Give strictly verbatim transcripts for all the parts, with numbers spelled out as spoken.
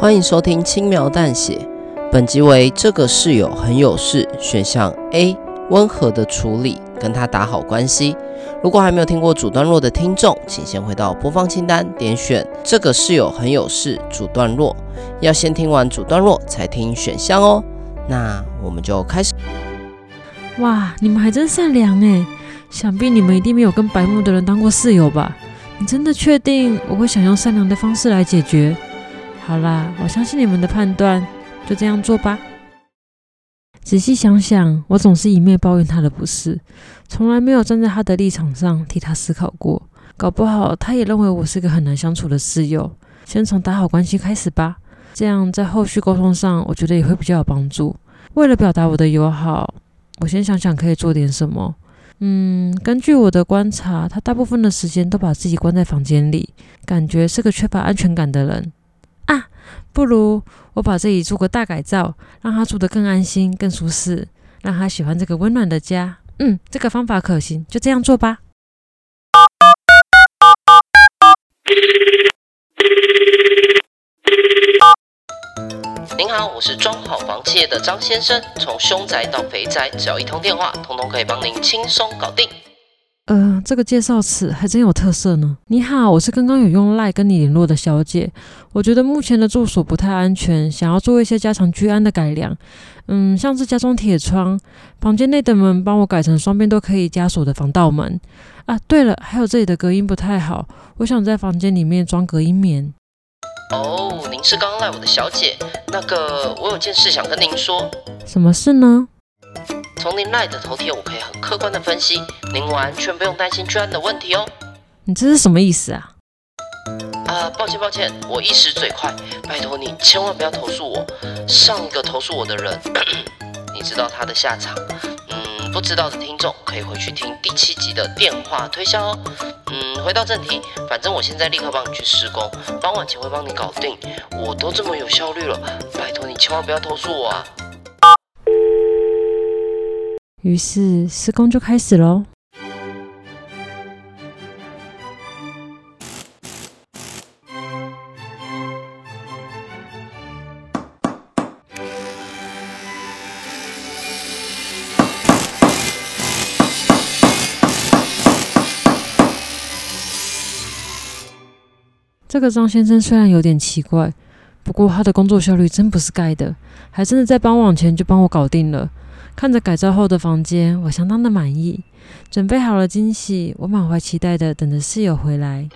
欢迎收听轻描淡写，本集为这个室友很有事选项 A， 温和的处理，跟他打好关系。如果还没有听过主段落的听众，请先回到播放清单，点选这个室友很有事主段落，要先听完主段落才听选项哦。那我们就开始。哇，你们还真善良耶，想必你们一定没有跟白目的人当过室友吧？你真的确定我会想用善良的方式来解决？好啦，我相信你们的判断，就这样做吧。仔细想想，我总是一面抱怨他的不是，从来没有站在他的立场上替他思考过。搞不好他也认为我是个很难相处的室友。先从打好关系开始吧，这样在后续沟通上，我觉得也会比较有帮助。为了表达我的友好，我先想想可以做点什么。嗯，根据我的观察，他大部分的时间都把自己关在房间里，感觉是个缺乏安全感的人。啊，不如我把这里做个大改造，让他住得更安心、更舒适，让他喜欢这个温暖的家。嗯，这个方法可行，就这样做吧。您好，我是装好房企业的张先生，从凶宅到肥宅，只要一通电话，通通可以帮您轻松搞定。呃，这个介绍词还真有特色呢。你好，我是刚刚有用 LINE 跟你联络的小姐，我觉得目前的住所不太安全，想要做一些加强居安的改良。嗯，像是加装铁窗，房间内的门帮我改成双边都可以加锁的防盗门。啊，对了，还有这里的隔音不太好，我想在房间里面装隔音棉。哦，您是刚刚来我的小姐，那个我有件事想跟您说。什么事呢？从您LINE的头贴，我可以很客观的分析，您完全不用担心居安的问题哦。你这是什么意思啊？呃，抱歉抱歉，我一时嘴快，拜托你千万不要投诉我。上一个投诉我的人，咳咳你知道他的下场。嗯，不知道的听众可以回去听第七集的电话推销哦。嗯，回到正题，反正我现在立刻帮你去施工，傍晚前会帮你搞定。我都这么有效率了，拜托你千万不要投诉我啊。于是施工就开始咯。这个张先生虽然有点奇怪，不过他的工作效率真不是盖的，还真的在傍晚前就帮我搞定了。看着改造后的房间，我相当的满意。准备好了惊喜，我满怀期待的等着室友回来。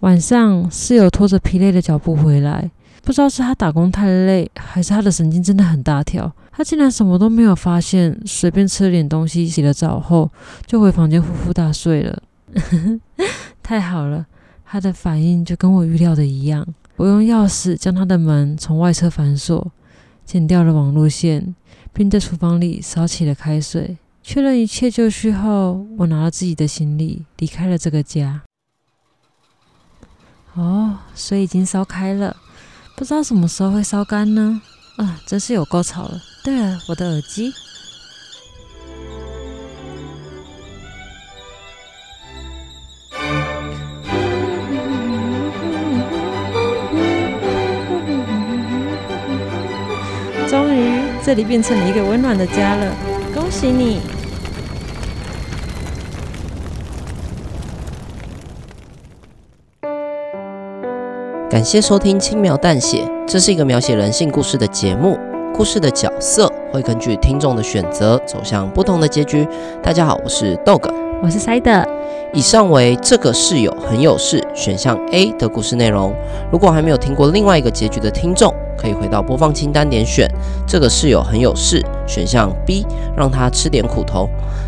晚上，室友拖着疲累的脚步回来，不知道是他打工太累，还是他的神经真的很大条。他竟然什么都没有发现，随便吃了点东西，洗了澡后就回房间呼呼大睡了。太好了，他的反应就跟我预料的一样。我用钥匙将他的门从外侧反锁，剪掉了网路线，并在厨房里烧起了开水。确认一切就绪后，我拿了自己的行李离开了这个家。哦，水已经烧开了，不知道什么时候会烧干呢？啊，真是有够吵了。对了，我的耳机。这里变成了一个温暖的家了，恭喜你！感谢收听轻描淡写，这是一个描写人性故事的节目，故事的角色会根据听众的选择走向不同的结局。大家好，我是 Dog， 我是 Side。以上为这个室友很有事选项 A 的故事内容。如果还没有听过另外一个结局的听众，可以回到播放清单，点选这个室友很有事选项 B， 让他吃点苦头，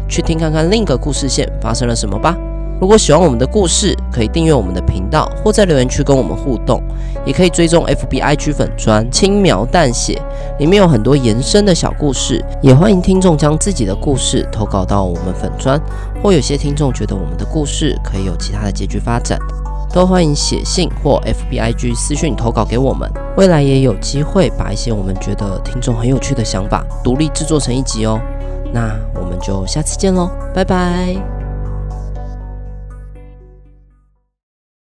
去听看看另一个故事线发生了什么吧。如果喜欢我们的故事，可以订阅我们的频道，或在留言区跟我们互动，也可以追踪 F B I 粉专轻描淡写，里面有很多延伸的小故事，也欢迎听众将自己的故事投稿到我们粉专，或有些听众觉得我们的故事可以有其他的结局发展，都欢迎写信或 F B I 私讯投稿给我们，未来也有机会把一些我们觉得听众很有趣的想法独立制作成一集哦。那我们就下次见咯，拜拜。